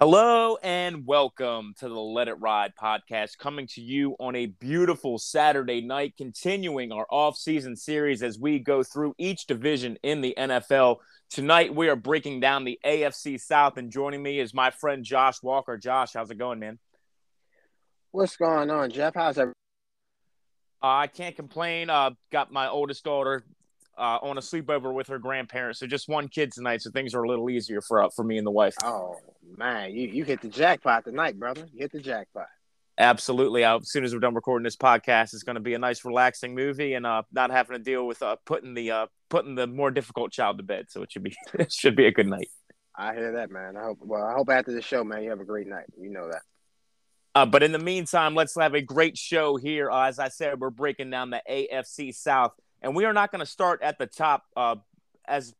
Hello and welcome to the Let It Ride podcast, coming to you on a beautiful Saturday night, continuing our off-season series as we go through each division in the NFL. Tonight we are breaking down the AFC South, and joining me is my friend Josh Walker. Josh, how's it going, man? What's going on, Jeff? How's everything? I can't complain. Got my oldest daughter on a sleepover with her grandparents. So just one kid tonight, so things are a little easier for me and the wife. Oh, man. You hit the jackpot tonight, brother. You hit the jackpot. Absolutely. As soon as we're done recording this podcast, it's going to be a nice, relaxing movie and not having to deal with putting the more difficult child to bed. So it should be a good night. I hear that, man. I hope after the show, man, you have a great night. You know that. But in the meantime, let's have a great show here. As I said, we're breaking down the AFC South. And we are not going to start at the top as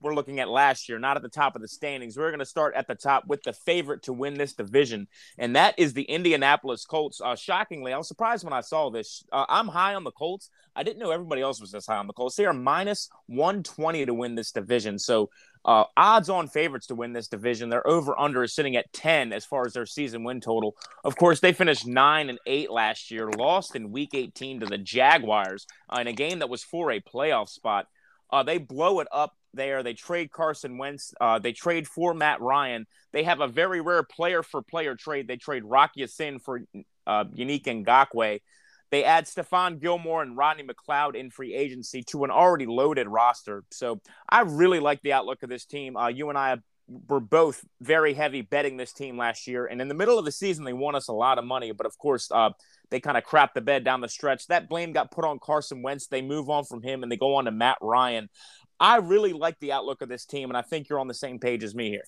we're looking at last year, not at the top of the standings. We're going to start at the top with the favorite to win this division, and that is the Indianapolis Colts. Shockingly, I was surprised when I saw this. I'm high on the Colts. I didn't know everybody else was this high on the Colts. They are minus 120 to win this division, so odds on favorites to win this division. Their over-under is sitting at 10 as far as their season win total. Of course, they finished 9-8 last year, lost in Week 18 to the Jaguars in a game that was for a playoff spot. They blow it up there. They trade Carson Wentz. They trade for Matt Ryan. They have a very rare player-for-player trade. They trade Rocky Sin for Yannick Ngakoue. They add Stephon Gilmore and Rodney McLeod in free agency to an already loaded roster. So I really like the outlook of this team. You and I were both very heavy betting this team last year. And in the middle of the season, they won us a lot of money. But, of course, they kind of crapped the bed down the stretch. That blame got put on Carson Wentz. They move on from him, and they go on to Matt Ryan. I really like the outlook of this team, and I think you're on the same page as me here.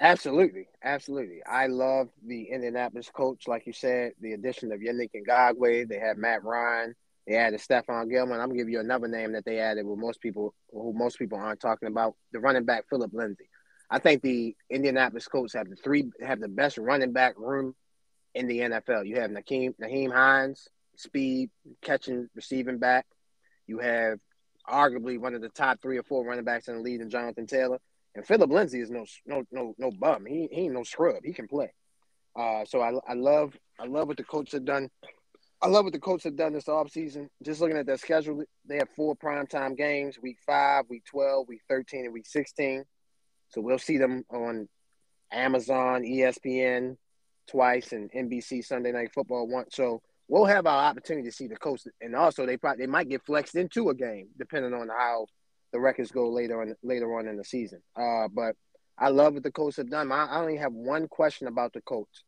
Absolutely. Absolutely. I love the Indianapolis Colts. Like you said, the addition of Yannick Ngakoue. They had Matt Ryan. They added Stephon Gilmore. I'm going to give you another name that they added with most people aren't talking about, the running back Phillip Lindsay. I think the Indianapolis Colts have the best running back room in the NFL. You have Naheem Hines, speed, catching, receiving back. You have arguably one of the top 3 or 4 running backs in the league in Jonathan Taylor. And Phillip Lindsay is no bum. He ain't no scrub. He can play. So I love what the Colts have done. I love what the Colts have done this offseason. Just looking at their schedule, they have 4 primetime games, Week 5, Week 12, Week 13, and Week 16. So we'll see them on Amazon, ESPN twice, and NBC Sunday Night Football once. So we'll have our opportunity to see the Colts. And also they might get flexed into a game depending on how the records go later on in the season. But I love what the Colts have done. I only have one question about the Colts.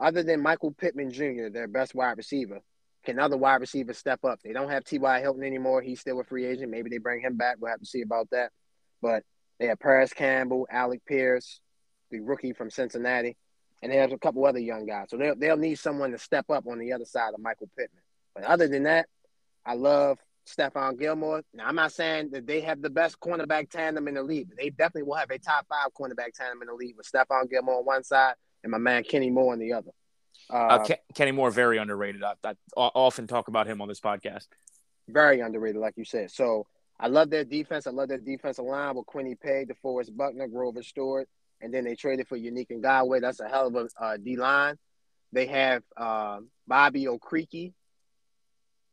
Other than Michael Pittman Jr., their best wide receiver, can other wide receivers step up? They don't have T.Y. Hilton anymore. He's still a free agent. Maybe they bring him back. We'll have to see about that. But they have Paris Campbell, Alec Pierce, the rookie from Cincinnati, and they have a couple other young guys. So they'll need someone to step up on the other side of Michael Pittman. But other than that, I love Stephon Gilmore. Now, I'm not saying that they have the best cornerback tandem in the league, but they definitely will have a top 5 cornerback tandem in the league with Stephon Gilmore on one side and my man Kenny Moore on the other. Kenny Moore, very underrated. I often talk about him on this podcast. Very underrated, like you said. So I love their defense. I love their defensive line with Quinnie Pay, DeForest Buckner, Grover Stewart, and then they traded for Yannick Ngakoue. That's a hell of a D-line. They have Bobby Okereke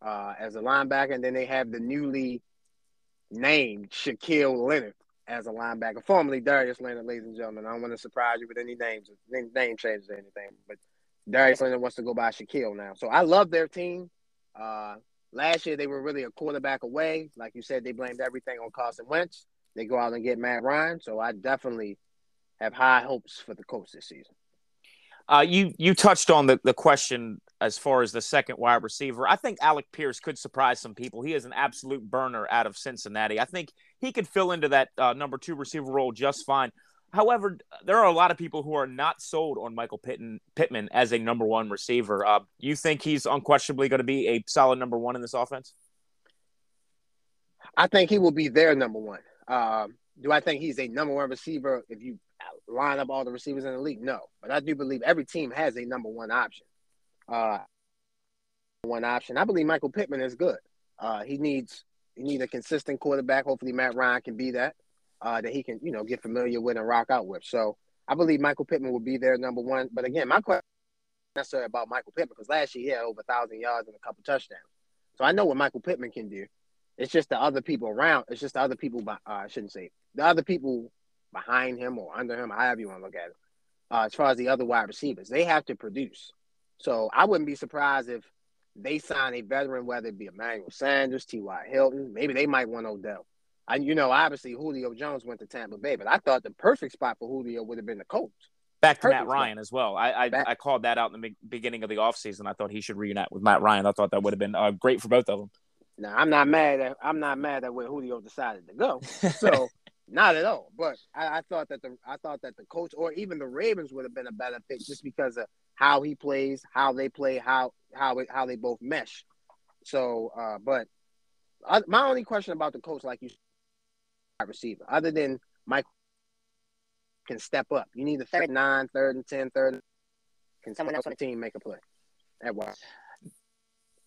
as a linebacker, and then they have the newly named Shaquille Leonard as a linebacker, formerly Darius Leonard, ladies and gentlemen. I don't want to surprise you with any name changes or anything, but Darius Leonard wants to go by Shaquille now. So I love their team. Last year they were really a quarterback away. Like you said, they blamed everything on Carson Wentz. They go out and get Matt Ryan, so I definitely have high hopes for the Colts this season. You touched on the question as far as the second wide receiver. I think Alec Pierce could surprise some people. He is an absolute burner out of Cincinnati. I think he could fill into that number 2 receiver role just fine. However, there are a lot of people who are not sold on Michael Pittman as a number 1 receiver. You think he's unquestionably going to be a solid number 1 in this offense? I think he will be their number 1. Do I think he's a number 1 receiver if you line up all the receivers in the league? No. But I do believe every team has a number 1 option. one option. I believe Michael Pittman is good. He needs a consistent quarterback. Hopefully Matt Ryan can be that he can, get familiar with and rock out with. So I believe Michael Pittman will be there, number one. But again, my question is not necessarily about Michael Pittman, because last year he had over 1,000 yards and a couple touchdowns. So I know what Michael Pittman can do. It's just the other people around. It's just the other people the other people behind him or under him, however you want to look at it. As far as the other wide receivers, they have to produce. So I wouldn't be surprised if they sign a veteran, whether it be Emmanuel Sanders, T.Y. Hilton. Maybe they might want Odell. And, obviously Julio Jones went to Tampa Bay, but I thought the perfect spot for Julio would have been the Colts. Back to Matt Ryan as well. I called that out in the beginning of the offseason. I thought he should reunite with Matt Ryan. I thought that would have been great for both of them. Now, I'm not mad at where Julio decided to go. So not at all. But I thought that the Colts or even the Ravens would have been a better fit just because of how he plays, how they play, how they both mesh. So, my only question about the Colts, like you said, receiver, other than Mike, can step up. You need a 3rd and 9, 3rd and 10, 3rd. Can someone else on the team make a play? That was.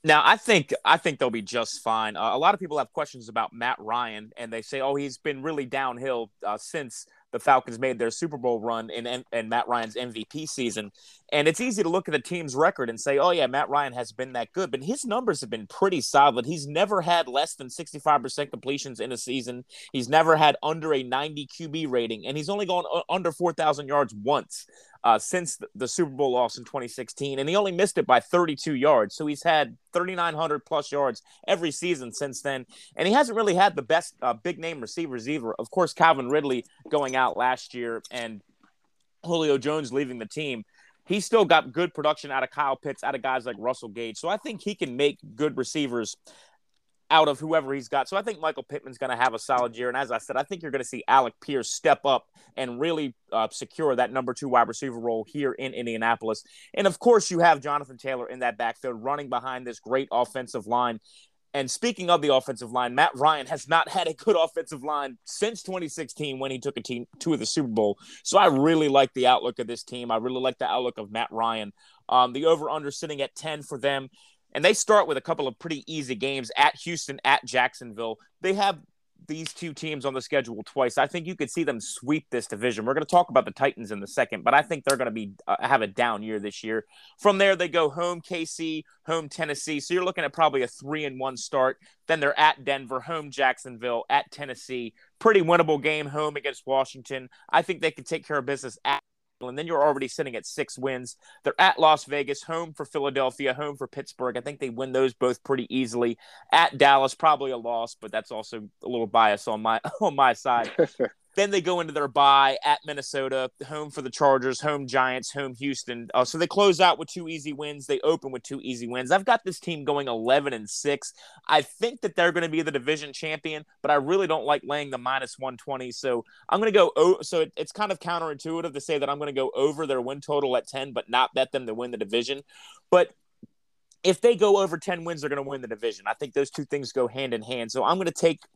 Now, I think they'll be just fine. A lot of people have questions about Matt Ryan, and they say, he's been really downhill since the Falcons made their Super Bowl run and Matt Ryan's MVP season. And it's easy to look at the team's record and say, Matt Ryan has been that good. But his numbers have been pretty solid. He's never had less than 65% completions in a season. He's never had under a 90 QB rating. And he's only gone under 4,000 yards once since the Super Bowl loss in 2016, and he only missed it by 32 yards. So he's had 3,900 plus yards every season since then, and he hasn't really had the best big name receivers either. Of course, Calvin Ridley going out last year and Julio Jones leaving the team. He still got good production out of Kyle Pitts, out of guys like Russell Gage. So I think he can make good receivers out of whoever he's got. So I think Michael Pittman's going to have a solid year. And as I said, I think you're going to see Alec Pierce step up and really secure that number 2 wide receiver role here in Indianapolis. And of course you have Jonathan Taylor in that backfield running behind this great offensive line. And speaking of the offensive line, Matt Ryan has not had a good offensive line since 2016 when he took a team to the Super Bowl. So I really like the outlook of this team. I really like the outlook of Matt Ryan. The over-under sitting at 10 for them. And they start with a couple of pretty easy games at Houston, at Jacksonville. They have these two teams on the schedule twice. I think you could see them sweep this division. We're going to talk about the Titans in a second, but I think they're going to be have a down year this year. From there, they go home KC, home Tennessee. So you're looking at probably a 3-1 start. Then they're at Denver, home Jacksonville, at Tennessee. Pretty winnable game home against Washington. I think they could take care of business at, and then you're already sitting at 6 wins. They're at Las Vegas, home for Philadelphia, home for Pittsburgh. I think they win those both pretty easily. At Dallas, probably a loss, but that's also a little bias on my side. Then they go into their bye at Minnesota, home for the Chargers, home Giants, home Houston. So they close out with 2 easy wins. They open with 2 easy wins. I've got this team going 11-6. I think that they're going to be the division champion, but I really don't like laying the -120. So I'm going to go it's kind of counterintuitive to say that I'm going to go over their win total at 10, but not bet them to win the division. But if they go over 10 wins, they're going to win the division. I think those two things go hand in hand. So I'm going to take –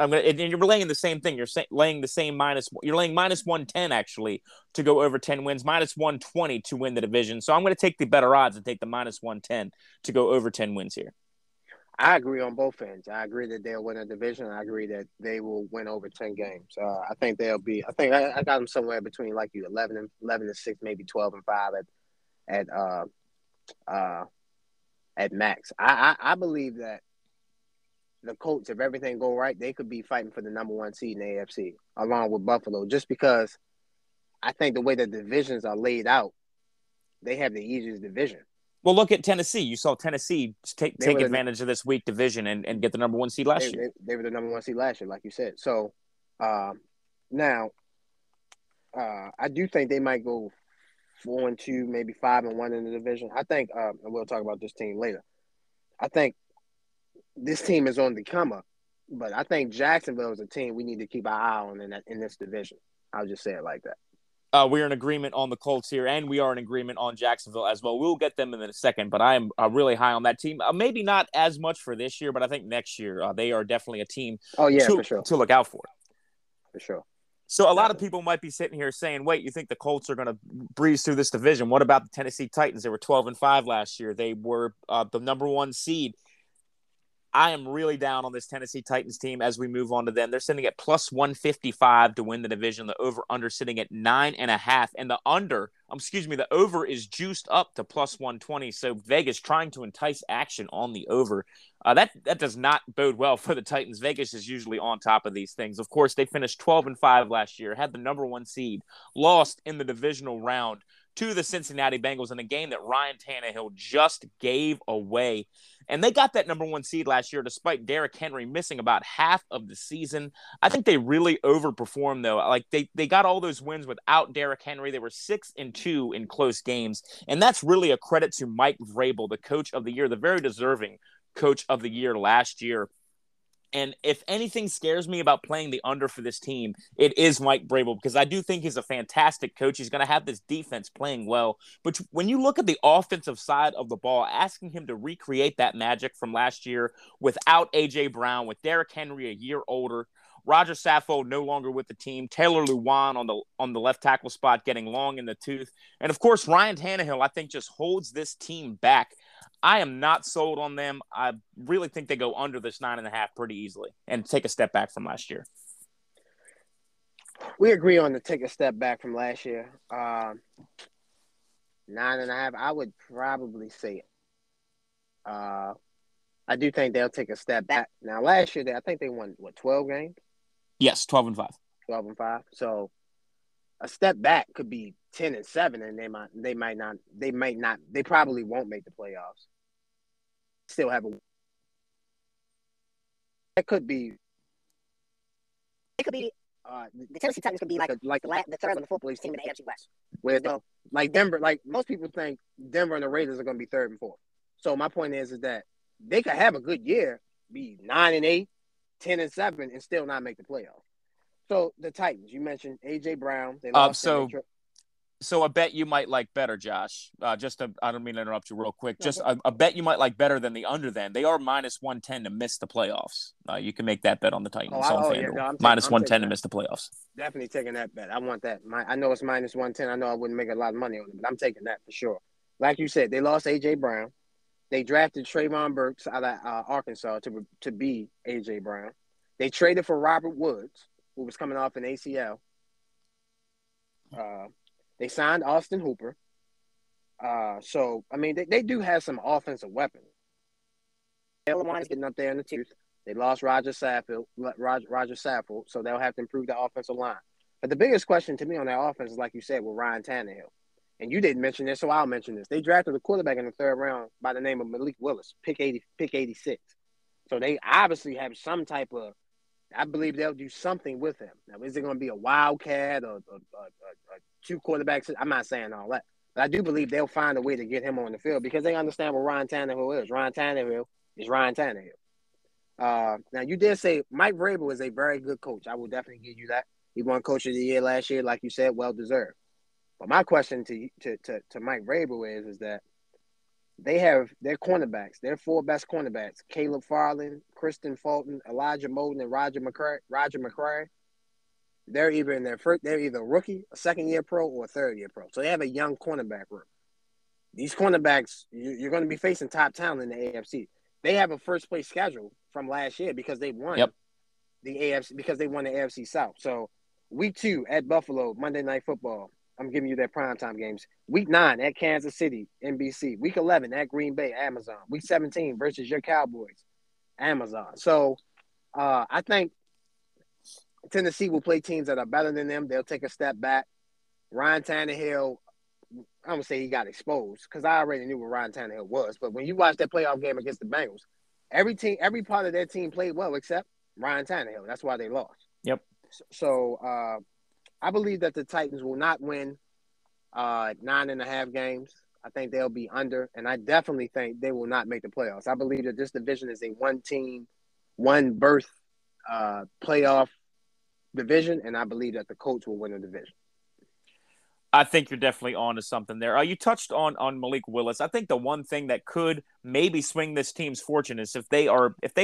and you're laying the same thing. You're laying the same minus. You're laying -110 actually to go over 10 wins, -120 to win the division. So I'm going to take the better odds and take the -110 to go over 10 wins here. I agree on both ends. I agree that they'll win a division. I agree that they will win over 10 games. I think they'll be. I think I got them somewhere between like you 11 and 6, maybe 12 and 5 at max. I believe that the Colts, if everything go right, they could be fighting for the number 1 seed in the AFC, along with Buffalo, just because I think the way the divisions are laid out, they have the easiest division. Well, look at Tennessee. You saw Tennessee take advantage of this weak division and get the number 1 seed last year. They were the number 1 seed last year, like you said. So, now, I do think they might go 4-2, maybe 5-1 in the division. I think, and we'll talk about this team later, I think this team is on the come up, but I think Jacksonville is a team we need to keep our eye on in this division. I'll just say it like that. We're in agreement on the Colts here, and we are in agreement on Jacksonville as well. We'll get them in a second, but I am really high on that team. Maybe not as much for this year, but I think next year they are definitely a team to look out for. For sure. So a lot of people might be sitting here saying, wait, you think the Colts are going to breeze through this division? What about the Tennessee Titans? They were 12-5 last year. They were the number one seed. I am really down on this Tennessee Titans team as we move on to them. They're sitting at plus 155 to win the division. The over-under sitting at 9.5. And the the over is juiced up to plus 120. So Vegas trying to entice action on the over. That does not bode well for the Titans. Vegas is usually on top of these things. Of course, they finished 12-5 last year, had the number one seed, lost in the divisional round to the Cincinnati Bengals in a game that Ryan Tannehill just gave away. And they got that number one seed last year despite Derrick Henry missing about half of the season. I think they really overperformed, though. Like, they got all those wins without Derrick Henry. They were 6-2 in close games. And that's really a credit to Mike Vrabel, the coach of the year, the very deserving coach of the year last year. And if anything scares me about playing the under for this team, it is Mike Vrabel, because I do think he's a fantastic coach. He's going to have this defense playing well. But when you look at the offensive side of the ball, asking him to recreate that magic from last year without A.J. Brown, with Derrick Henry a year older, Roger Saffold no longer with the team, Taylor Lewan on the left tackle spot getting long in the tooth, and, of course, Ryan Tannehill, I think, just holds this team back. I am not sold on them. I really think they go under this 9.5 pretty easily and take a step back from last year. We agree on the take a step back from last year. 9.5, I would probably say. I do think they'll take a step back. Now, last year, I think they won, 12 games? Yes, 12-5. 12-5. So a step back could be 10-7, and they probably won't make the playoffs. Still have the Tennessee Titans could be like the third on the football team in the AFC West. Where Denver, like most people think Denver and the Raiders are going to be 3rd and 4th. So my point is that they could have a good year, be 9-8, 10-7, and still not make the playoffs. So the Titans, you mentioned A.J. Brown. They lost So a bet you might like better, Josh. I don't mean to interrupt you real quick. Just a bet you might like better than the under then. They are minus 110 to miss the playoffs. You can make that bet on the Titans. Minus 110 to miss the playoffs. Definitely taking that bet. I want that. I know it's minus 110. I know I wouldn't make a lot of money on it, but I'm taking that for sure. Like you said, they lost A.J. Brown. They drafted Trayvon Burks out of Arkansas to be A.J. Brown. They traded for Robert Woods, who was coming off an ACL. They signed Austin Hooper. So, I mean, they do have some offensive weapons. They're getting up there in the tooth. They lost Roger Saffold, so they'll have to improve the offensive line. But the biggest question to me on that offense is, like you said, with Ryan Tannehill. And you didn't mention this, so I'll mention this. They drafted a quarterback in the 3rd round by the name of Malik Willis, pick 86. So they obviously have some type of – I believe they'll do something with him. Now, is it going to be a wildcat or a 2 quarterbacks? I'm not saying all that. But I do believe they'll find a way to get him on the field because they understand what Ryan Tannehill is. Ryan Tannehill is Ryan Tannehill. Now, you did say Mike Vrabel is a very good coach. I will definitely give you that. He won Coach of the Year last year, like you said, well-deserved. But my question to Mike Vrabel is that they have their cornerbacks, their 4 best cornerbacks, Caleb Farley, Kristen Fulton, Elijah Molden, and Roger McCray. They're either in their first, they're either rookie, a 2nd-year pro, or a 3rd-year pro. So they have a young cornerback room. These cornerbacks, you're going to be facing top talent in the AFC. They have a first place schedule from last year because they won the AFC South. So week 2 at Buffalo, Monday Night Football. I'm giving you their primetime games. Week 9 at Kansas City, NBC. Week 11 at Green Bay, Amazon. Week 17 versus your Cowboys, Amazon. So I think Tennessee will play teams that are better than them. They'll take a step back. Ryan Tannehill, I don't say he got exposed because I already knew what Ryan Tannehill was. But when you watch that playoff game against the Bengals, every part of their team played well except Ryan Tannehill. That's why they lost. Yep. So I believe that the Titans will not win 9.5 games. I think they'll be under, and I definitely think they will not make the playoffs. I believe that this division is a one-team, one-berth playoff division, and I believe that the Colts will win the division. I think you're definitely on to something there. You touched on Malik Willis. I think the one thing that could maybe swing this team's fortune is if they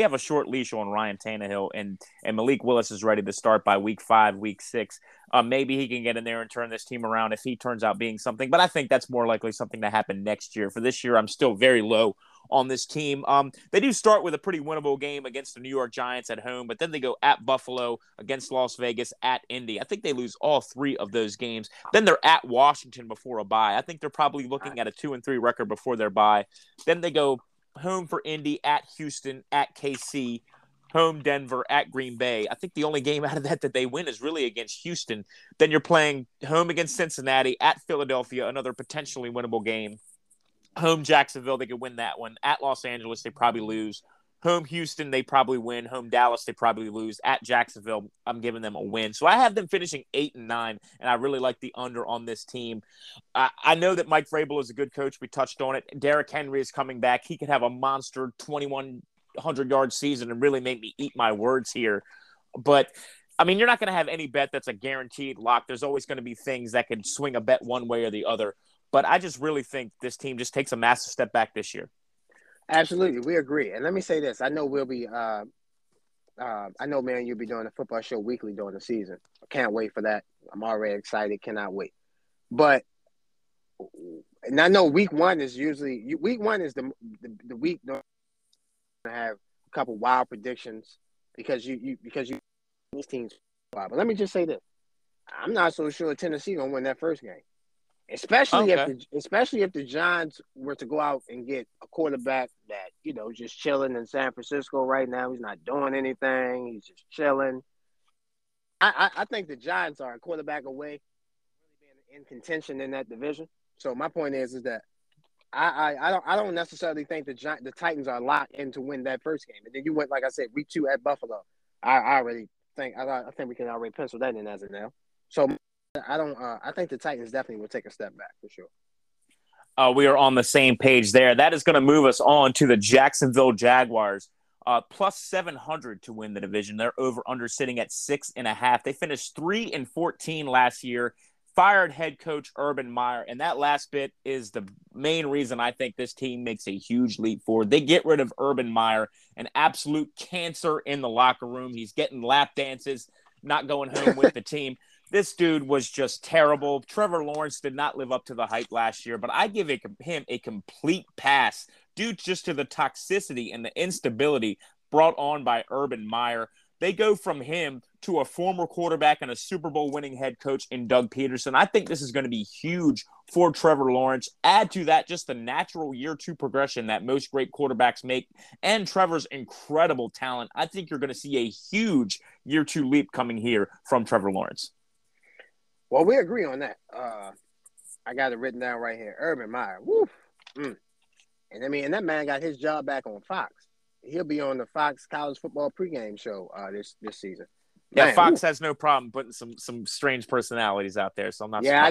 have a short leash on Ryan Tannehill and Malik Willis is ready to start by week 5, week 6. Maybe he can get in there and turn this team around if he turns out being something. But I think that's more likely something to happen next year. For this year, I'm still very low on this team. They do start with a pretty winnable game against the New York Giants at home, but then they go at Buffalo, against Las Vegas, at Indy. I think they lose all 3 of those games. Then they're at Washington before a bye. I think they're probably looking at a 2-3 record before their bye. Then they go home for Indy, at Houston, at KC, home Denver, at Green Bay. I think the only game out of that they win is really against Houston. Then you're playing home against Cincinnati, at Philadelphia, another potentially winnable game. Home Jacksonville, they could win that one. At Los Angeles, they probably lose. Home Houston, they probably win. Home Dallas, they probably lose. At Jacksonville, I'm giving them a win. So I have them finishing 8-9, and I really like the under on this team. I know that Mike Vrabel is a good coach. We touched on it. Derrick Henry is coming back. He could have a monster 2,100-yard season and really make me eat my words here. But – I mean, you're not going to have any bet that's a guaranteed lock. There's always going to be things that can swing a bet one way or the other. But I just really think this team just takes a massive step back this year. Absolutely. We agree. And let me say this. I know we'll be I know, man, you'll be doing a football show weekly during the season. I can't wait for that. I'm already excited. Cannot wait. But – and I know week 1 is usually – week 1 is the week to have a couple wild predictions because you – these teams, but let me just say this: I'm not so sure Tennessee gonna win that first game, especially if the Giants were to go out and get a quarterback that just chilling in San Francisco right now. He's not doing anything; he's just chilling. I think the Giants are a quarterback away from being in contention in that division. So my point is that I don't necessarily think the Titans are locked in to win that first game. And then you went, like I said, week 2 at Buffalo. I think we can already pencil that in as of now. So I think the Titans definitely will take a step back for sure. We are on the same page there. That is going to move us on to the Jacksonville Jaguars, plus 700 to win the division. They're over under sitting at 6.5. They finished 3-14 last year. Fired head coach Urban Meyer, and that last bit is the main reason I think this team makes a huge leap forward. They get rid of Urban Meyer, an absolute cancer in the locker room. He's getting lap dances, not going home with the team. This dude was just terrible. Trevor Lawrence did not live up to the hype last year, but I give him a complete pass due just to the toxicity and the instability brought on by Urban Meyer. They go from him to a former quarterback and a Super Bowl winning head coach in Doug Peterson. I think this is going to be huge for Trevor Lawrence. Add to that just the natural year 2 progression that most great quarterbacks make and Trevor's incredible talent. I think you're going to see a huge year 2 leap coming here from Trevor Lawrence. Well, we agree on that. I got it written down right here. Urban Meyer. Woo. And that man got his job back on Fox. He'll be on the Fox College Football pregame show this season. Man, yeah, Fox has no problem putting some strange personalities out there, so I'm not. Yeah. I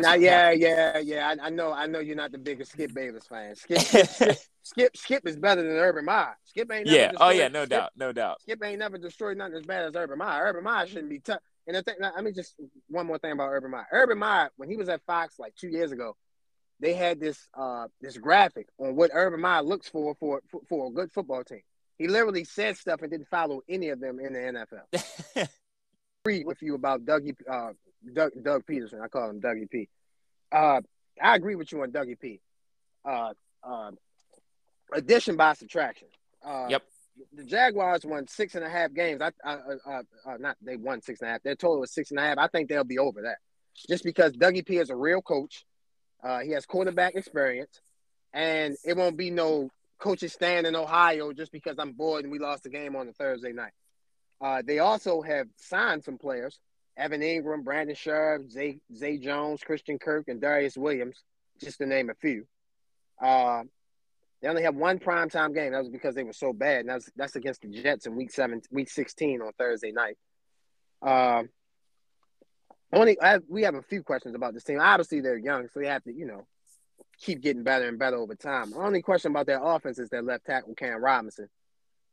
know you're not the biggest Skip Bayless fan. Skip is better than Urban Meyer. Skip ain't. Never destroyed, no doubt. Skip ain't never destroyed nothing as bad as Urban Meyer. Urban Meyer shouldn't be tough. And just one more thing about Urban Meyer. Urban Meyer, when he was at Fox like 2 years ago, they had this graphic on what Urban Meyer looks for a good football team. He literally said stuff and didn't follow any of them in the NFL. Read with you about Doug Peterson. I call him Dougie P. I agree with you on Dougie P. Addition by subtraction. Yep. The Jaguars won 6.5 games. They won 6.5. Their total was 6.5. I think they'll be over that, just because Dougie P is a real coach. He has quarterback experience, and it won't be no coaches stand in Ohio just because I'm bored and we lost the game on a Thursday night. They also have signed some players: Evan Engram, Brandon Scherf, Zay Jones, Christian Kirk, and Darius Williams, just to name a few. They only have one primetime game. That was because they were so bad, and that's against the Jets in week 16 on Thursday night. We have a few questions about this team. Obviously, they're young, so they have to, keep getting better and better over time. The only question about their offense is their left tackle, Cam Robinson.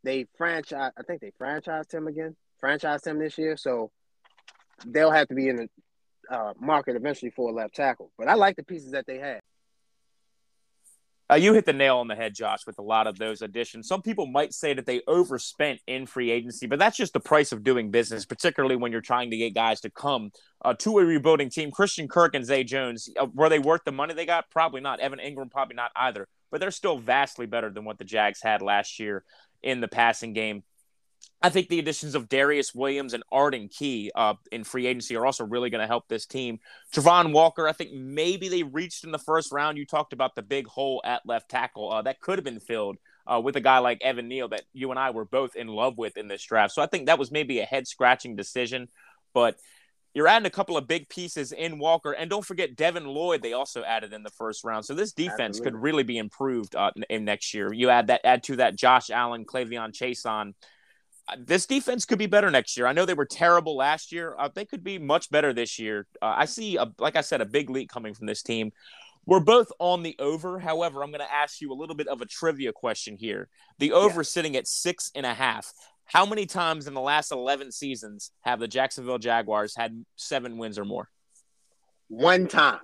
They franchised him this year, so they'll have to be in market eventually for a left tackle. But I like the pieces that they had. You hit the nail on the head, Josh, with a lot of those additions. Some people might say that they overspent in free agency, but that's just the price of doing business, particularly when you're trying to get guys to come to a rebuilding team. Christian Kirk and Zay Jones, were they worth the money they got? Probably not. Evan Engram, probably not either. But they're still vastly better than what the Jags had last year in the passing game. I think the additions of Darius Williams and Arden Key in free agency are also really going to help this team. Travon Walker, I think maybe they reached in the first round. You talked about the big hole at left tackle. That could have been filled with a guy like Evan Neal that you and I were both in love with in this draft. So I think that was maybe a head-scratching decision. But you're adding a couple of big pieces in Walker. And don't forget Devin Lloyd they also added in the first round. So this defense could really be improved in next year. You add to that Josh Allen, Clavion Chaisson. This defense could be better next year. I know they were terrible last year. They could be much better this year. I see, like I said, a big leak coming from this team. We're both on the over. However, I'm going to ask you a little bit of a trivia question here. The over sitting at 6.5. How many times in the last 11 seasons have the Jacksonville Jaguars had 7 wins or more? One time.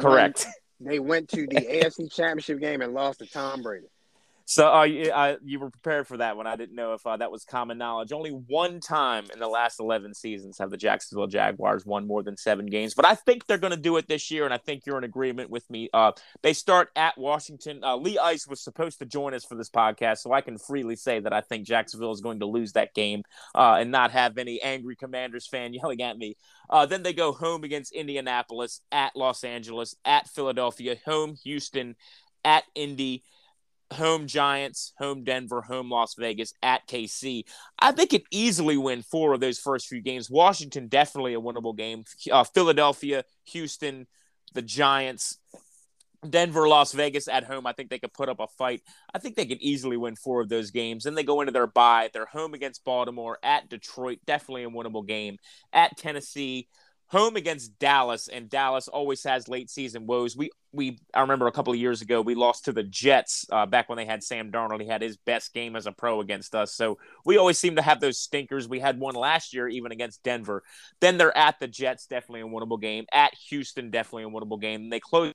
Correct. They went to the AFC Championship game and lost to Tom Brady. So you were prepared for that one. I didn't know if that was common knowledge. Only one time in the last 11 seasons have the Jacksonville Jaguars won more than 7 games. But I think they're going to do it this year, and I think you're in agreement with me. They start at Washington. Lee Ice was supposed to join us for this podcast, so I can freely say that I think Jacksonville is going to lose that game and not have any angry Commanders fan yelling at me. Then they go home against Indianapolis, at Los Angeles, at Philadelphia, home Houston, at Indy, home Giants, home Denver, home Las Vegas, at KC. I think it easily win 4 of those first few games. Washington, definitely a winnable game. Philadelphia, Houston, the Giants, Denver, Las Vegas at home. I think they could put up a fight. I think they could easily win 4 of those games. Then they go into their bye. They're home against Baltimore, at Detroit, definitely a winnable game, at Tennessee, home against Dallas, and Dallas always has late season woes. I remember a couple of years ago, we lost to the Jets back when they had Sam Darnold. He had his best game as a pro against us. So we always seem to have those stinkers. We had one last year, even against Denver. Then they're at the Jets, definitely a winnable game. At Houston, definitely a winnable game. They close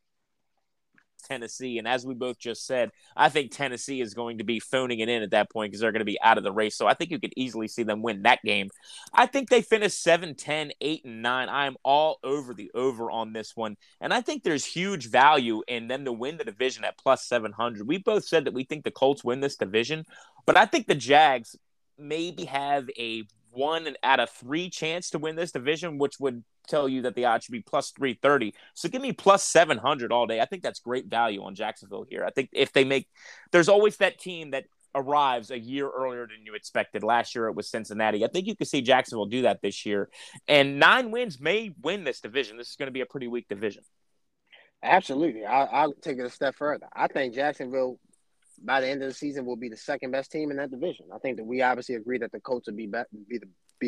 Tennessee, and as we both just said, I think Tennessee is going to be phoning it in at that point because they're going to be out of the race. So I think you could easily see them win that game. I think they finish 7-10, 8-9. I am all over the over on this one, and I think there's huge value in them to win the division at +700. We both said that we think the Colts win this division, but I think the Jags maybe have a 1 out of 3 chance to win this division, which would tell you that the odds should be +330. So give me +700 all day. I think that's great value on Jacksonville here. I think if they make, there's always that team that arrives a year earlier than you expected. Last year it was Cincinnati. I think you could see Jacksonville do that this year. And 9 wins may win this division. This is going to be a pretty weak division. Absolutely. I'll take it a step further. I think Jacksonville by the end of the season will be the second best team in that division. I think that we obviously agree that the Colts will be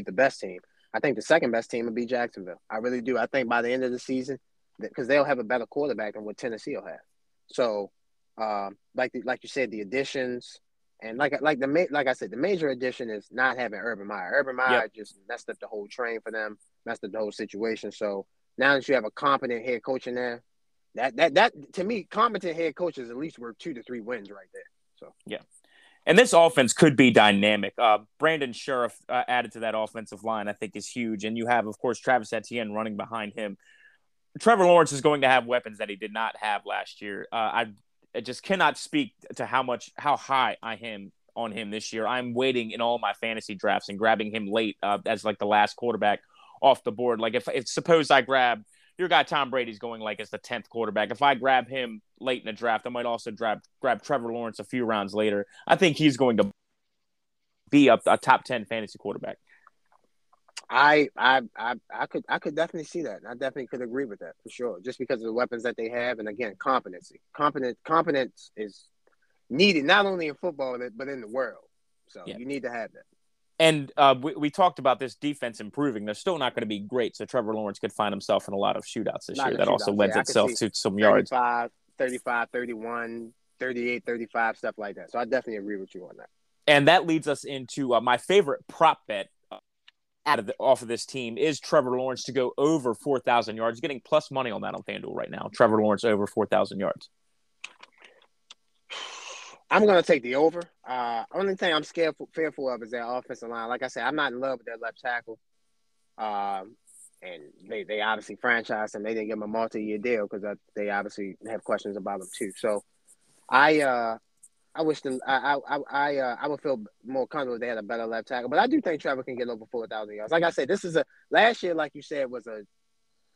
the best team. I think the second best team would be Jacksonville. I really do. I think by the end of the season, because they'll have a better quarterback than what Tennessee will have. So, like you said, the additions and like I said, the major addition is not having Urban Meyer. Urban Meyer just messed up the whole train for them, messed up the whole situation. So now that you have a competent head coach in there, that to me, competent head coaches at least worth 2 to 3 wins right there. So yeah. And this offense could be dynamic. Brandon Sheriff added to that offensive line, I think, is huge. And you have, of course, Travis Etienne running behind him. Trevor Lawrence is going to have weapons that he did not have last year. I just cannot speak to how high I am on him this year. I'm waiting in all my fantasy drafts and grabbing him late as like the last quarterback off the board. Like if suppose I grab your guy Tom Brady's going like as the 10th quarterback. If I grab him late in the draft, I might also grab Trevor Lawrence a few rounds later. I think he's going to be a top 10 fantasy quarterback. I could definitely see that. I definitely could agree with that for sure, just because of the weapons that they have and again competency. Competence is needed not only in football but in the world. So you need to have that. And we talked about this defense improving. They're still not going to be great, so Trevor Lawrence could find himself in a lot of shootouts this year. That also lends itself to some yards. 35, 31, 38, 35, stuff like that. So I definitely agree with you on that. And that leads us into my favorite prop bet, off of this team is Trevor Lawrence to go over 4,000 yards, getting plus money on that on FanDuel right now. Trevor Lawrence over 4,000 yards. I'm going to take the over. Only thing I'm fearful of is their offensive line. Like I said, I'm not in love with their left tackle. And they obviously franchised him. They didn't give him a multi-year deal because they obviously have questions about him too. So I wish them, I would feel more comfortable if they had a better left tackle. But I do think Trevor can get over 4,000 yards. Like I said, this is last year, like you said, was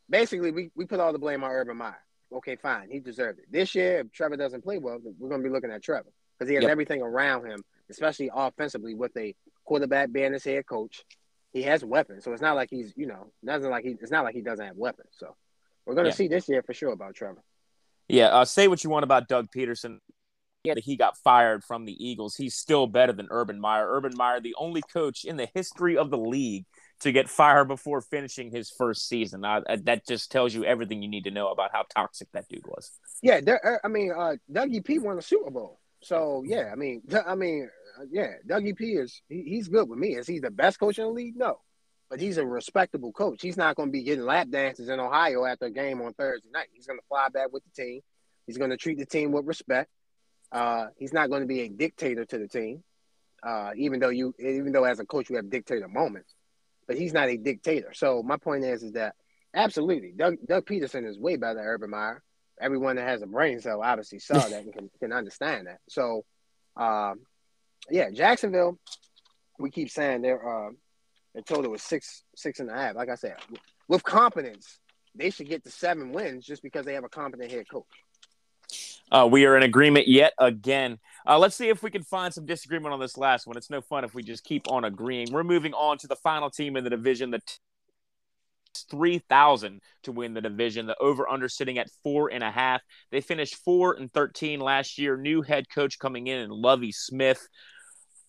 basically we put all the blame on Urban Meyer. Okay, fine. He deserved it. This year, if Trevor doesn't play well, we're going to be looking at Trevor because he has everything around him, especially offensively with a quarterback being his head coach. He has weapons, so it's not like he's, it's not like he doesn't have weapons. So we're going to see this year for sure about Trevor. Yeah, say what you want about Doug Peterson. He got fired from the Eagles. He's still better than Urban Meyer. Urban Meyer, the only coach in the history of the league to get fired before finishing his first season. That just tells you everything you need to know about how toxic that dude was. Yeah, Dougie P won a Super Bowl. So, Dougie P is he's good with me. Is he the best coach in the league? No. But he's a respectable coach. He's not going to be getting lap dances in Ohio after a game on Thursday night. He's going to fly back with the team. He's going to treat the team with respect. He's not going to be a dictator to the team, even though as a coach you have dictator moments. But he's not a dictator. So my point is that absolutely, Doug Peterson is way better than Urban Meyer. Everyone that has a brain cell obviously saw that and can understand that. So, Jacksonville, we keep saying their total was 6.5. Like I said, with confidence, they should get to 7 wins just because they have a competent head coach. We are in agreement yet again. Let's see if we can find some disagreement on this last one. It's no fun if we just keep on agreeing. We're moving on to the final team in the division, the 3,000 to win the division. The over-under sitting at 4.5. They finished 4-13 last year. New head coach coming in Lovie Smith.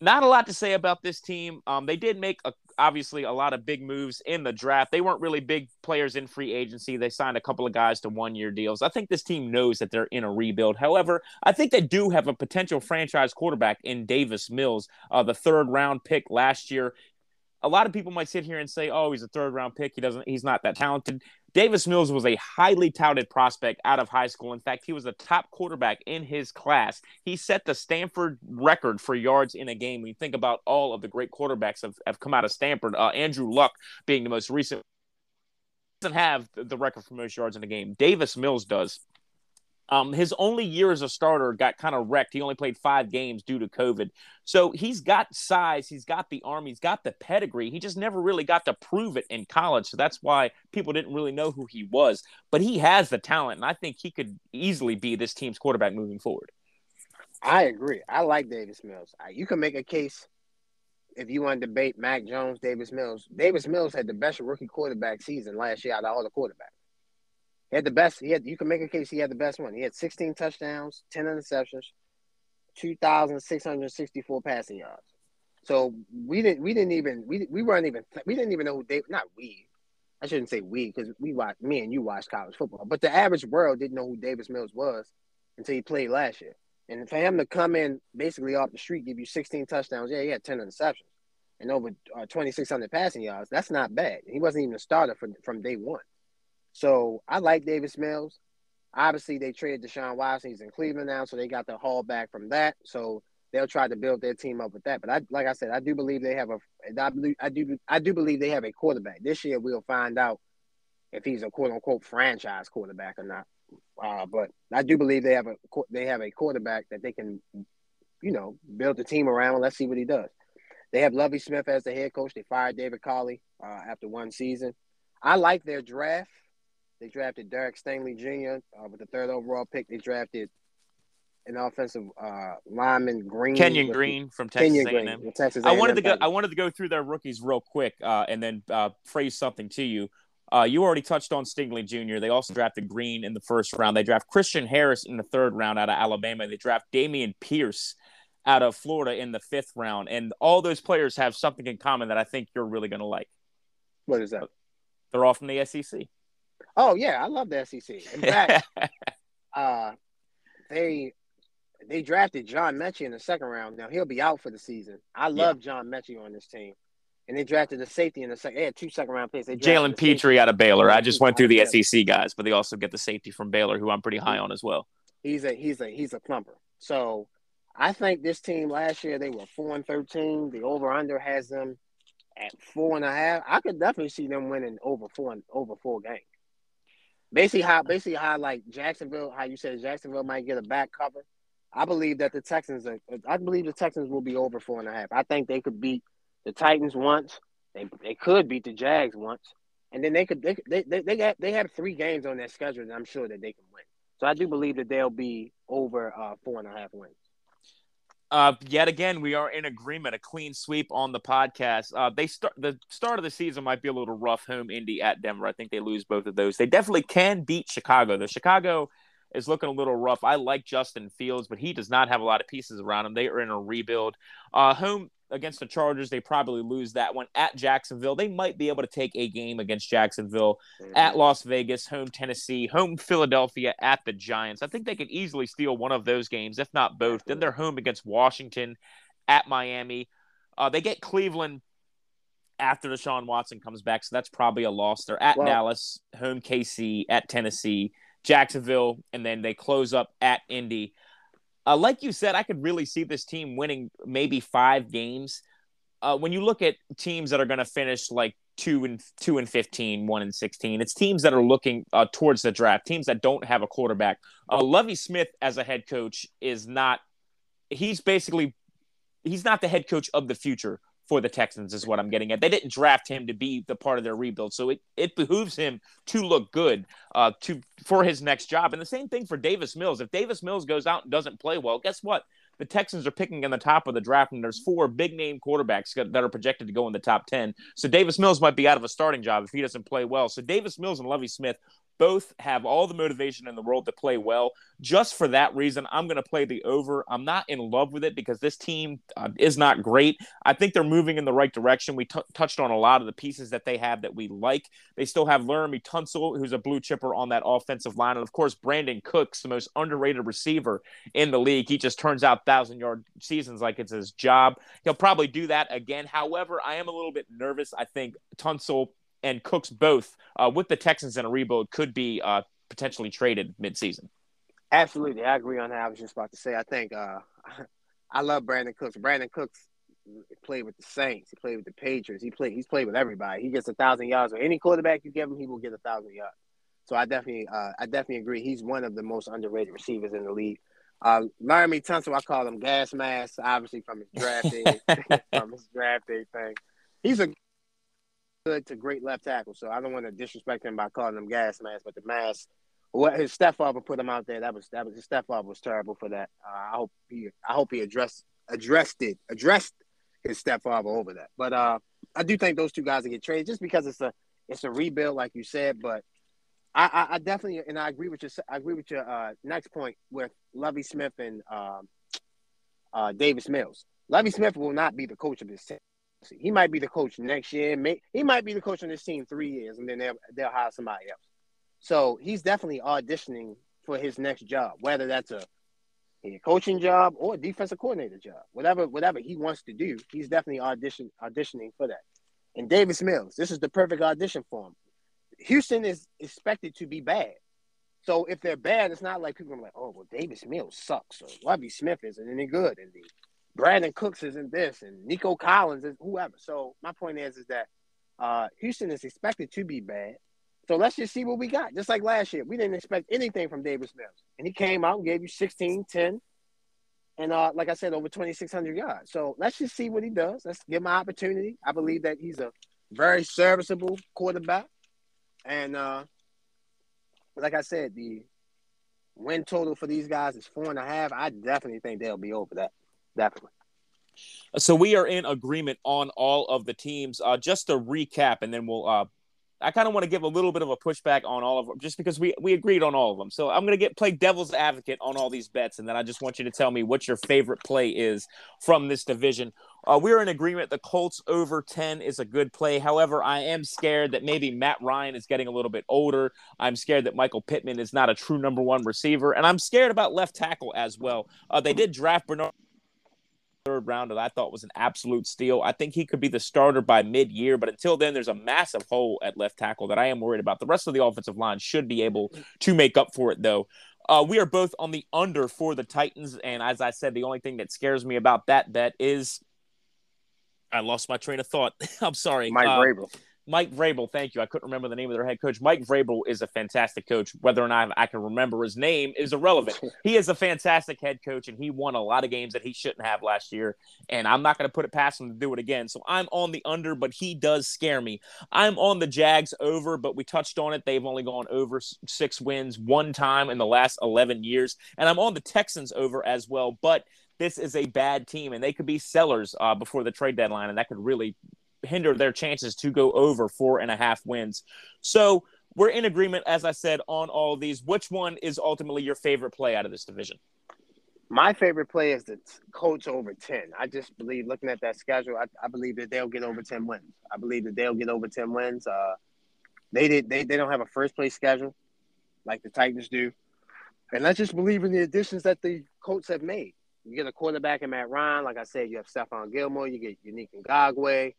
Not a lot to say about this team. They did make obviously a lot of big moves in the draft. They weren't really big players in free agency. They signed a couple of guys to one-year deals. I think this team knows that they're in a rebuild. However, I think they do have a potential franchise quarterback in Davis Mills, the third-round pick last year. A lot of people might sit here and say, oh, he's a third-round pick. He's not that talented. Davis Mills was a highly touted prospect out of high school. In fact, he was the top quarterback in his class. He set the Stanford record for yards in a game. When you think about all of the great quarterbacks have come out of Stanford, Andrew Luck being the most recent, doesn't have the record for most yards in a game. Davis Mills does. His only year as a starter got kind of wrecked. He only played 5 games due to COVID. So he's got size, he's got the arm, he's got the pedigree. He just never really got to prove it in college. So that's why people didn't really know who he was. But he has the talent, and I think he could easily be this team's quarterback moving forward. I agree. I like Davis Mills. You can make a case if you want to debate Mac Jones, Davis Mills. Davis Mills had the best rookie quarterback season last year out of all the quarterbacks. He had the best. You can make a case he had the best one. He had 16 touchdowns, 10 interceptions, 2,664 passing yards. So I shouldn't say we because me and you watched college football, but the average world didn't know who Davis Mills was until he played last year. And for him to come in basically off the street, give you 16 touchdowns, he had 10 interceptions and over 2,600 passing yards. That's not bad. He wasn't even a starter from day one. So I like Davis Mills. Obviously, they traded Deshaun Watson. He's in Cleveland now, so they got the haul back from that. So they'll try to build their team up with that. But like I said, I do believe they have a quarterback. This year, we'll find out if he's a quote unquote franchise quarterback or not. But I do believe they have a quarterback that they can, build the team around. Let's see what he does. They have Lovie Smith as the head coach. They fired David Culley after one season. I like their draft. They drafted Derek Stingley Jr. With the 3rd overall pick. They drafted an offensive lineman, Kenyon Green from Texas A&M. I wanted to go through their rookies real quick and then phrase something to you. You already touched on Stingley Jr. They also drafted Green in the 1st round. They draft Christian Harris in the 3rd round out of Alabama. They draft Damian Pierce out of Florida in the 5th round. And all those players have something in common that I think you're really going to like. What is that? They're all from the SEC. Oh, yeah, I love the SEC. In fact, they drafted John Mechie in the 2nd round. Now, he'll be out for the season. I love John Mechie on this team. and they drafted a safety in the second. They had 2 second-round picks. Jalen Petrie out of Baylor. I just went through the SEC guys, but they also get the safety from Baylor, who I'm pretty high on as well. He's a plumber. So I think this team last year, they were 4-13. The over/under has them at 4.5. I could definitely see them winning over four games. Basically how like Jacksonville, how you said Jacksonville might get a back cover. I believe that the Texans will be over 4.5. I think they could beat the Titans once. They could beat the Jags once, and then they have 3 games on their schedule that I'm sure that they can win. So I do believe that they'll be over 4.5 wins. Yet again, we are in agreement, a clean sweep on the podcast. The start of the season might be a little rough. Home Indy at Denver. I think they lose both of those. They definitely can beat Chicago, though. Chicago is looking a little rough. I like Justin Fields, but he does not have a lot of pieces around him. They are in a rebuild. Home against the Chargers, they probably lose that one. At Jacksonville, they might be able to take a game against Jacksonville. At Las Vegas, home Tennessee, home Philadelphia, at the Giants. I think they could easily steal one of those games, if not both. Then they're home against Washington, at Miami. They get Cleveland after Deshaun Watson comes back, so that's probably a loss. They're at Dallas, home KC, at Tennessee, Jacksonville, and then they close up at Indy. Like you said, I could really see this team winning maybe 5 games. When you look at teams that are going to finish like 2-15, 1-16, it's teams that are looking towards the draft, teams that don't have a quarterback. Lovie Smith as a head coach is not. He's not the head coach of the future for the Texans is what I'm getting at. They didn't draft him to be the part of their rebuild, so it behooves him to look good for his next job. And the same thing for Davis Mills. If Davis Mills goes out and doesn't play well, guess what? The Texans are picking in the top of the draft, and there's 4 big-name quarterbacks that are projected to go in the top 10. So Davis Mills might be out of a starting job if he doesn't play well. So Davis Mills and Lovie Smith both have all the motivation in the world to play well. Just for that reason, I'm going to play the over. I'm not in love with it because this team is not great. I think they're moving in the right direction. We touched on a lot of the pieces that they have that we like. They still have Laramie Tunsil, who's a blue chipper on that offensive line. And, of course, Brandon Cooks, the most underrated receiver in the league. He just turns out 1,000-yard seasons like it's his job. He'll probably do that again. However, I am a little bit nervous. I think Tunsil and Cooks both, with the Texans in a rebuild, could be potentially traded midseason. Absolutely. I agree on that. I was just about to say, I think I love Brandon Cooks. Brandon Cooks played with the Saints. He played with the Patriots. He's played with everybody. He gets 1,000 yards. Or any quarterback you give him, he will get 1,000 yards. So I definitely agree. He's one of the most underrated receivers in the league. Laramie Tunsil, I call him Gas Mask, obviously from his draft day, thing. He's a good to great left tackle, so I don't want to disrespect him by calling him Gas Mask, but the mask, what his stepfather put him out there, that was his stepfather was terrible for that. I hope he addressed his stepfather over that. But I do think those two guys will get traded just because it's a rebuild, like you said. But I definitely, and I agree with your next point with Lovie Smith and Davis Mills. Lovie Smith will not be the coach of this team. He might be the coach next year. He might be the coach on this team 3 years, and then they'll hire somebody else. So he's definitely auditioning for his next job, whether that's a coaching job or a defensive coordinator job. Whatever he wants to do, he's definitely auditioning for that. And Davis Mills, this is the perfect audition for him. Houston is expected to be bad. So if they're bad, it's not like people are like, oh, well, Davis Mills sucks, or Lovie Smith isn't any good, and Brandon Cooks isn't this, and Nico Collins is whoever. So my point is that Houston is expected to be bad. So let's just see what we got. Just like last year, we didn't expect anything from Davis Mills, and he came out and gave you 16, 10, and like I said, over 2,600 yards. So let's just see what he does. Let's give him an opportunity. I believe that he's a very serviceable quarterback. And like I said, the win total for these guys is 4.5. I definitely think they'll be over that. Definitely. So we are in agreement on all of the teams. Just to recap, and then we'll I kind of want to give a little bit of a pushback on all of them just because we agreed on all of them. So I'm going to play devil's advocate on all these bets, and then I just want you to tell me what your favorite play is from this division. We're in agreement the Colts over 10 is a good play. However, I am scared that maybe Matt Ryan is getting a little bit older. I'm scared that Michael Pittman is not a true number 1 receiver, and I'm scared about left tackle as well. They did draft Bernard third round that I thought was an absolute steal. I think he could be the starter by mid-year, but until then, there's a massive hole at left tackle that I am worried about. The rest of the offensive line should be able to make up for it, though. We are both on the under for the Titans, and as I said, the only thing that scares me about that bet is I lost my train of thought. I'm sorry. Mike Vrabel, thank you. I couldn't remember the name of their head coach. Mike Vrabel is a fantastic coach. Whether or not I can remember his name is irrelevant. He is a fantastic head coach, and he won a lot of games that he shouldn't have last year, and I'm not going to put it past him to do it again. So I'm on the under, but he does scare me. I'm on the Jags over, but we touched on it. They've only gone over 6 wins one time in the last 11 years, and I'm on the Texans over as well, but this is a bad team, and they could be sellers before the trade deadline, and that could really – hinder their chances to go over 4.5 wins. So we're in agreement, as I said, on all of these. Which one is ultimately your favorite play out of this division? My favorite play is the Colts over 10. I just believe, looking at that schedule, I believe that they'll get over 10 wins. I believe that they'll get over 10 wins. They don't have a first-place schedule like the Titans do. And let's just believe in the additions that the Colts have made. You get a quarterback in Matt Ryan. Like I said, you have Stephon Gilmore. You get Yannick Ngakoue.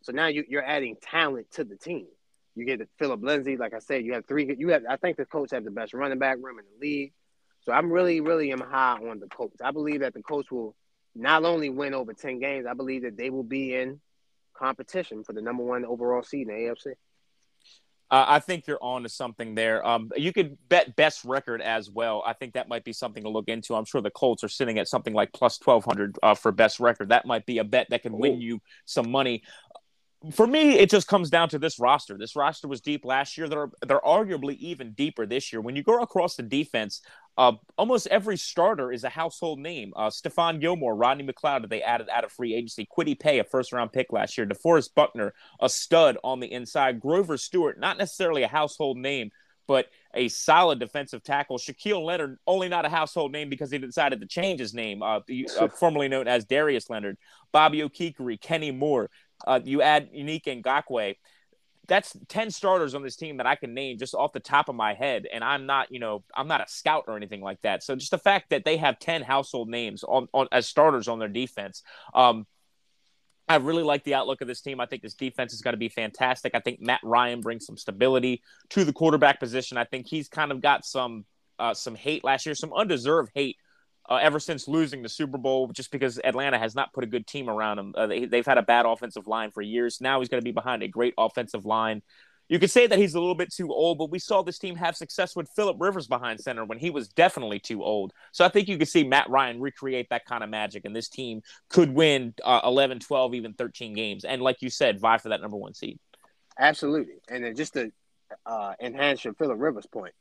So now you're adding talent to the team. You get Phillip Lindsay, like I said, you have three. I think the Colts have the best running back room in the league. So I'm really high on the Colts. I believe that the Colts will not only win over 10 games, I believe that they will be in competition for the number one overall seed in the AFC. I think you're on to something there. You could bet best record as well. I think that might be something to look into. I'm sure the Colts are sitting at something like plus 1,200 for best record. That might be a bet that can win you some money. For me, it just comes down to this roster. This roster was deep last year. They're arguably even deeper this year. When you go across the defense, almost every starter is a household name. Stephon Gilmore, Rodney McLeod, that they added out of free agency. Kwity Paye, a first-round pick last year. DeForest Buckner, a stud on the inside. Grover Stewart, not necessarily a household name, but a solid defensive tackle. Shaquille Leonard, only not a household name because he decided to change his name, formerly known as Darius Leonard. Bobby Okereke, Kenny Moore. You add Yannick Ngakoue. That's 10 starters on this team that I can name just off the top of my head, and I'm not a scout or anything like that. So just the fact that they have 10 household names on as starters on their defense, I really like the outlook of this team. I think this defense is going to be fantastic. I think Matt Ryan brings some stability to the quarterback position. I think he's kind of got some hate last year, some undeserved hate. Ever since losing the Super Bowl, just because Atlanta has not put a good team around him. They've had a bad offensive line for years. Now he's going to be behind a great offensive line. You could say that he's a little bit too old, but we saw this team have success with Phillip Rivers behind center when he was definitely too old. So I think you could see Matt Ryan recreate that kind of magic, and this team could win 11, 12, even 13 games. And like you said, vie for that number one seed. Absolutely. And then just to enhance your Phillip Rivers point,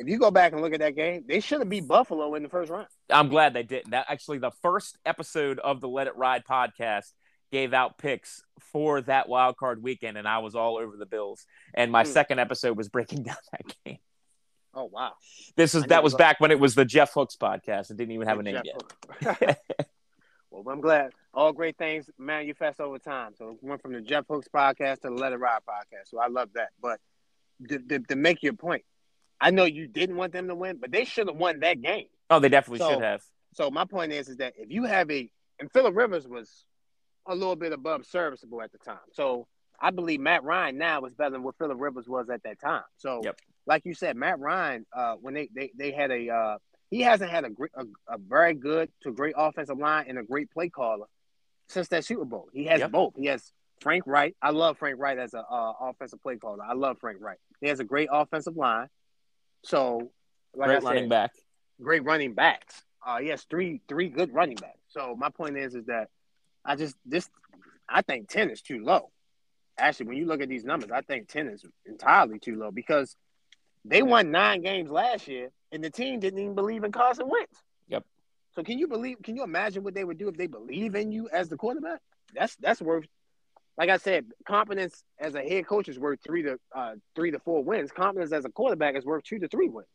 if you go back and look at that game, they should have beat Buffalo in the first round. I'm glad they didn't. That actually, the first episode of the Let It Ride podcast gave out picks for that wild card weekend, and I was all over the Bills. And my second episode was breaking down that game. Oh wow! That was back when it was the Jeff Hooks podcast. It didn't even have a name yet. Well, I'm glad all great things manifest over time. So it went from the Jeff Hooks podcast to the Let It Ride podcast. So I love that. But to make your point. I know you didn't want them to win, but they should have won that game. Oh, they definitely should have. So my point is that if you have and Phillip Rivers was a little bit above serviceable at the time. So I believe Matt Ryan now is better than what Phillip Rivers was at that time. So like you said, Matt Ryan, when they had he hasn't had a very good to great offensive line and a great play caller since that Super Bowl. He has both. He has Frank Wright. I love Frank Wright as an offensive play caller. I love Frank Wright. He has a great offensive line. So, like I said, great running backs. He has three good running backs. So my point is that I think 10 is too low. Actually, when you look at these numbers, I think 10 is entirely too low because they won 9 games last year, and the team didn't even believe in Carson Wentz. Yep. So can you imagine what they would do if they believe in you as the quarterback? That's worth. Like I said, competence as a head coach is worth 3 to 4 wins. Competence as a quarterback is worth 2 to 3 wins.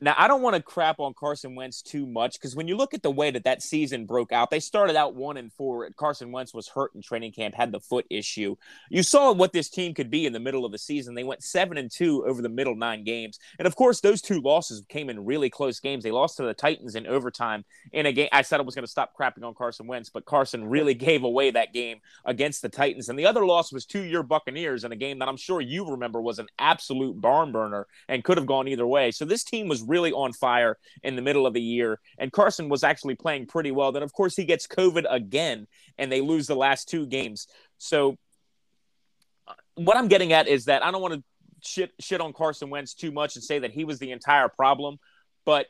Now, I don't want to crap on Carson Wentz too much because when you look at the way that season broke out, they started out 1-4. Carson Wentz was hurt in training camp, had the foot issue. You saw what this team could be in the middle of the season. They went 7-2 over the middle 9 games. And, of course, those two losses came in really close games. They lost to the Titans in overtime in a game. I said I was going to stop crapping on Carson Wentz, but Carson really gave away that game against the Titans. And the other loss was to your Buccaneers in a game that I'm sure you remember was an absolute barn burner and could have gone either way. So this team was really on fire in the middle of the year, and Carson was actually playing pretty well. Then, of course, he gets COVID again, and they lose the last 2 games. So what I'm getting at is that I don't want to shit on Carson Wentz too much and say that he was the entire problem, but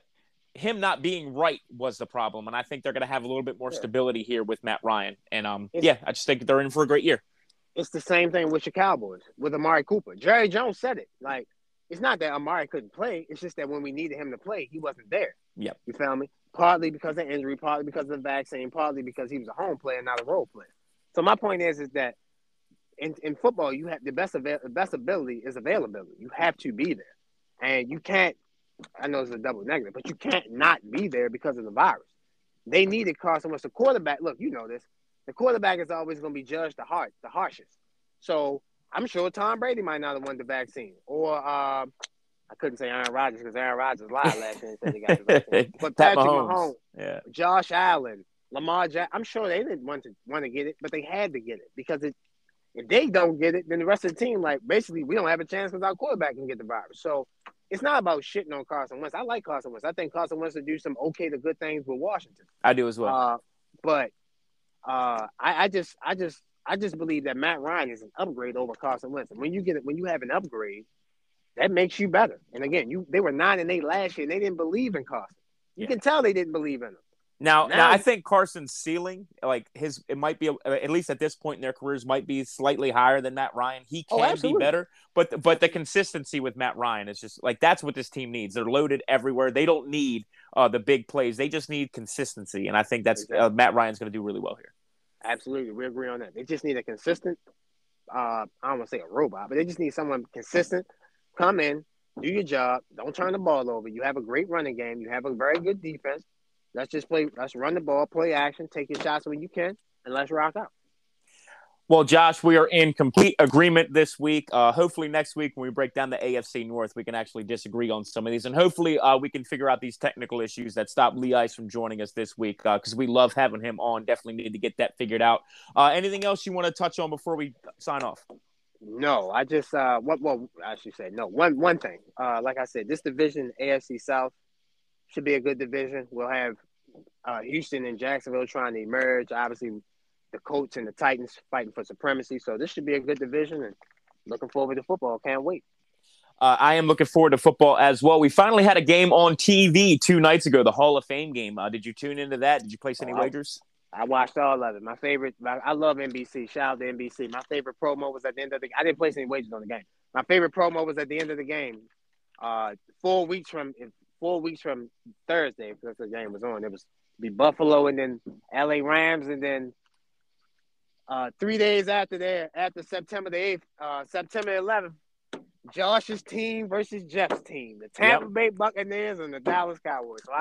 him not being right was the problem, and I think they're going to have a little bit more stability here with Matt Ryan. And, I just think they're in for a great year. It's the same thing with your Cowboys, with Amari Cooper. Jerry Jones said it, it's not that Amari couldn't play. It's just that when we needed him to play, he wasn't there. Yep. You feel me? Partly because of injury, partly because of the vaccine, partly because he was a home player, not a role player. So my point is that in football, you have the best ability is availability. You have to be there. And you can't – I know it's a double negative, but you can't not be there because of the virus. They needed Carson Wentz. The quarterback – look, you know this. The quarterback is always going to be judged the harshest. So – I'm sure Tom Brady might not have won the vaccine. Or I couldn't say Aaron Rodgers because Aaron Rodgers lied last year and said he got the vaccine. But Patrick Mahomes, Josh Allen, Lamar Jackson, I'm sure they didn't want to get it, but they had to get it. Because if they don't get it, then the rest of the team, basically we don't have a chance because our quarterback can get the virus. So it's not about shitting on Carson Wentz. I like Carson Wentz. I think Carson Wentz will do some good things with Washington. I do as well. But I just believe that Matt Ryan is an upgrade over Carson Wentz. And when you have an upgrade, that makes you better. And again, they were 9-8 last year, and they didn't believe in Carson. You can tell they didn't believe in him. Now I think Carson's ceiling, it might be at least at this point in their careers, might be slightly higher than Matt Ryan. He can be better, but the consistency with Matt Ryan is just that's what this team needs. They're loaded everywhere. They don't need the big plays. They just need consistency, and I think that's Matt Ryan's going to do really well here. Absolutely. We agree on that. They just need a consistent, I don't want to say a robot, but they just need someone consistent. Come in, do your job. Don't turn the ball over. You have a great running game. You have a very good defense. Let's just play. Let's run the ball, play action, take your shots when you can, and let's rock out. Well, Josh, we are in complete agreement this week. Hopefully next week when we break down the AFC North, we can actually disagree on some of these. And hopefully we can figure out these technical issues that stopped Lee Ice from joining us this week because we love having him on. Definitely need to get that figured out. Anything else you want to touch on before we sign off? No, I just I should say no. One thing. Like I said, this division, AFC South, should be a good division. We'll have Houston and Jacksonville trying to emerge, obviously – the Colts and the Titans fighting for supremacy. So this should be a good division, and looking forward to football. Can't wait. I am looking forward to football as well. We finally had a game on TV 2 nights ago, the Hall of Fame game. Did you tune into that? Did you place any wagers? I watched all of it. My favorite – I love NBC. Shout out to NBC. My favorite promo was at the end of the – I didn't place any wagers on the game. My favorite promo was at the end of the game. 4 weeks from Thursday, because the game was on, it was be Buffalo and then L.A. Rams and then – 3 days after September the 8th, September 11th, Josh's team versus Jeff's team, the Tampa Bay Buccaneers and the Dallas Cowboys. So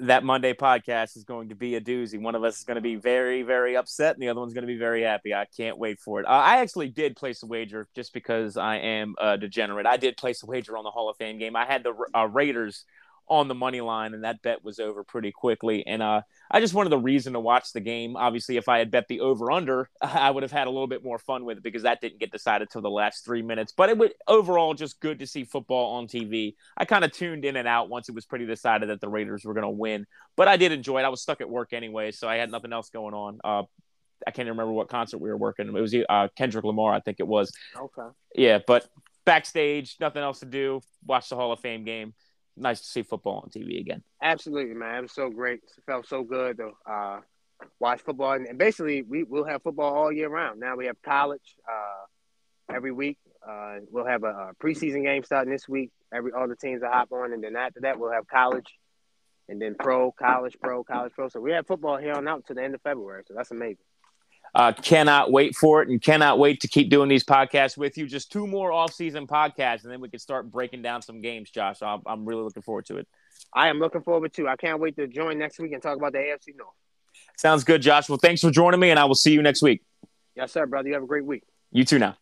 that Monday podcast is going to be a doozy. One of us is going to be very, very upset, and the other one's going to be very happy. I can't wait for it. I actually did place a wager just because I am a degenerate. I did place a wager on the Hall of Fame game. I had the Raiders on the money line, and that bet was over pretty quickly. And I just wanted the reason to watch the game. Obviously, if I had bet the over-under, I would have had a little bit more fun with it because that didn't get decided till the last 3 minutes. But it was overall just good to see football on TV. I kind of tuned in and out once it was pretty decided that the Raiders were going to win. But I did enjoy it. I was stuck at work anyway, so I had nothing else going on. I can't remember what concert we were working. It was Kendrick Lamar, I think it was. Okay. Yeah, but backstage, nothing else to do. Watch the Hall of Fame game. Nice to see football on TV again. Absolutely, man. It was so great. It felt so good to watch football. And basically, we'll have football all year round. Now we have college every week. We'll have a preseason game starting this week. All the teams will hop on. And then after that, we'll have college. And then pro, college, pro, college, pro. So we have football here on out to the end of February. So that's amazing. Cannot wait for it and cannot wait to keep doing these podcasts with you. Just two more off-season podcasts, and then we can start breaking down some games, Josh. I'm really looking forward to it. I am looking forward to it. I can't wait to join next week and talk about the AFC North. Sounds good, Josh. Well, thanks for joining me, and I will see you next week. Yes, sir, brother. You have a great week. You too now.